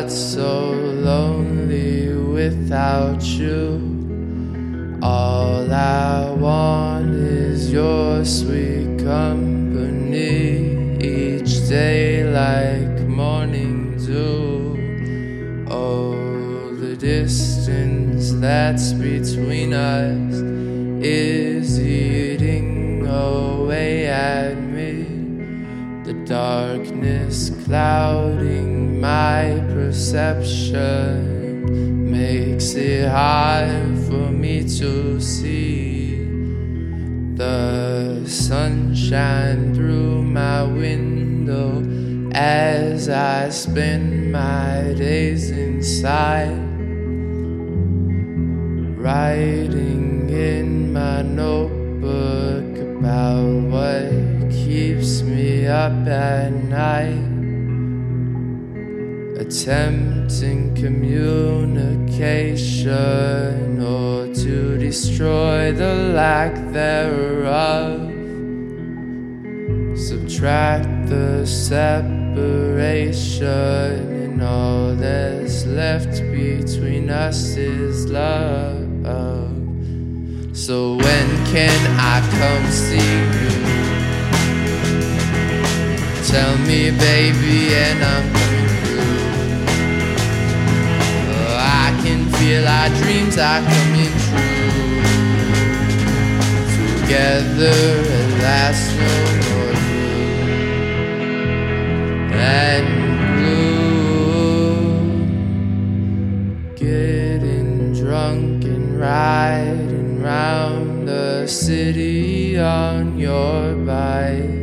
got so lonely without you. All I want is your sweet company, each day like morning dew. Oh, the distance that's between us is eating away at me. The darkness clouding my perception makes it hard for me to see the sunshine through my window as I spend my days inside, writing in my notebook about what keeps me up at night, attempting communication or to destroy the lack thereof, subtract the separation, and all that's left between us is love. So when can I come see you? Tell me, baby, and I'm coming through. Oh, I can feel our dreams are coming true. Together at last, no more blue and blue. Getting drunk and riding round the city on your bike,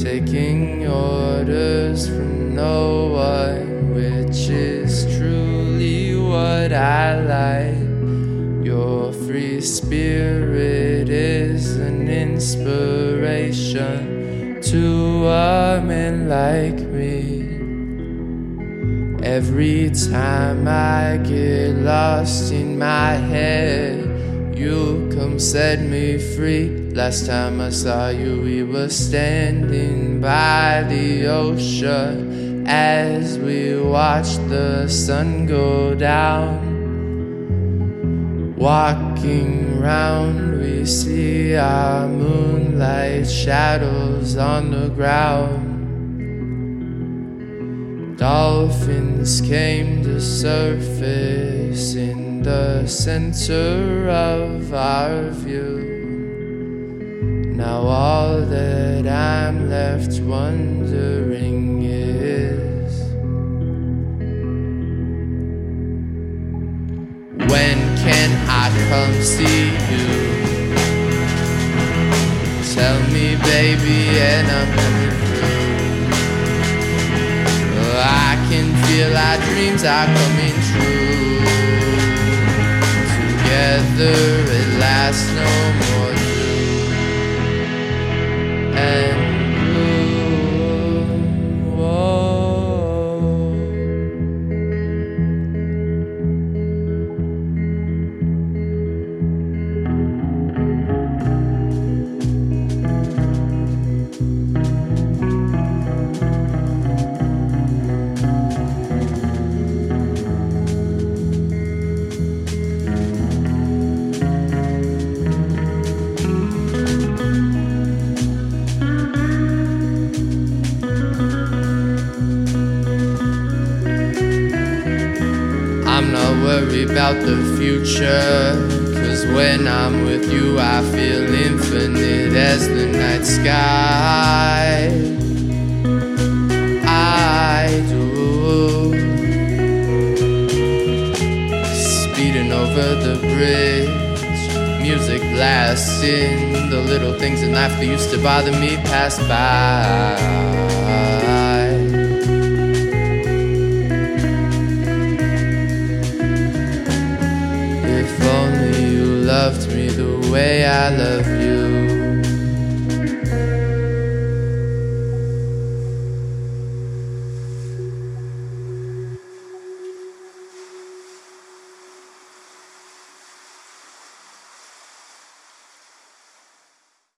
taking orders from no one, which is truly what I like. Your free spirit is an inspiration to a man like me. Every time I get lost in my head, you come set me free. Last time I saw you, we were standing by the ocean as we watched the sun go down. Walking round, we see our moonlight shadows on the ground. Dolphins came to surface in the center of our view. Now all that I'm left wondering is, when can I come see you? Tell me, baby, and I'm coming through. Oh, I can feel our dreams are coming true. Together it lasts no more blue and blue. Worry about the future, 'cause when I'm with you I feel infinite as the night sky. I do. Speeding over the bridge, music blasting, the little things in life that used to bother me pass by. If only you loved me the way I love you,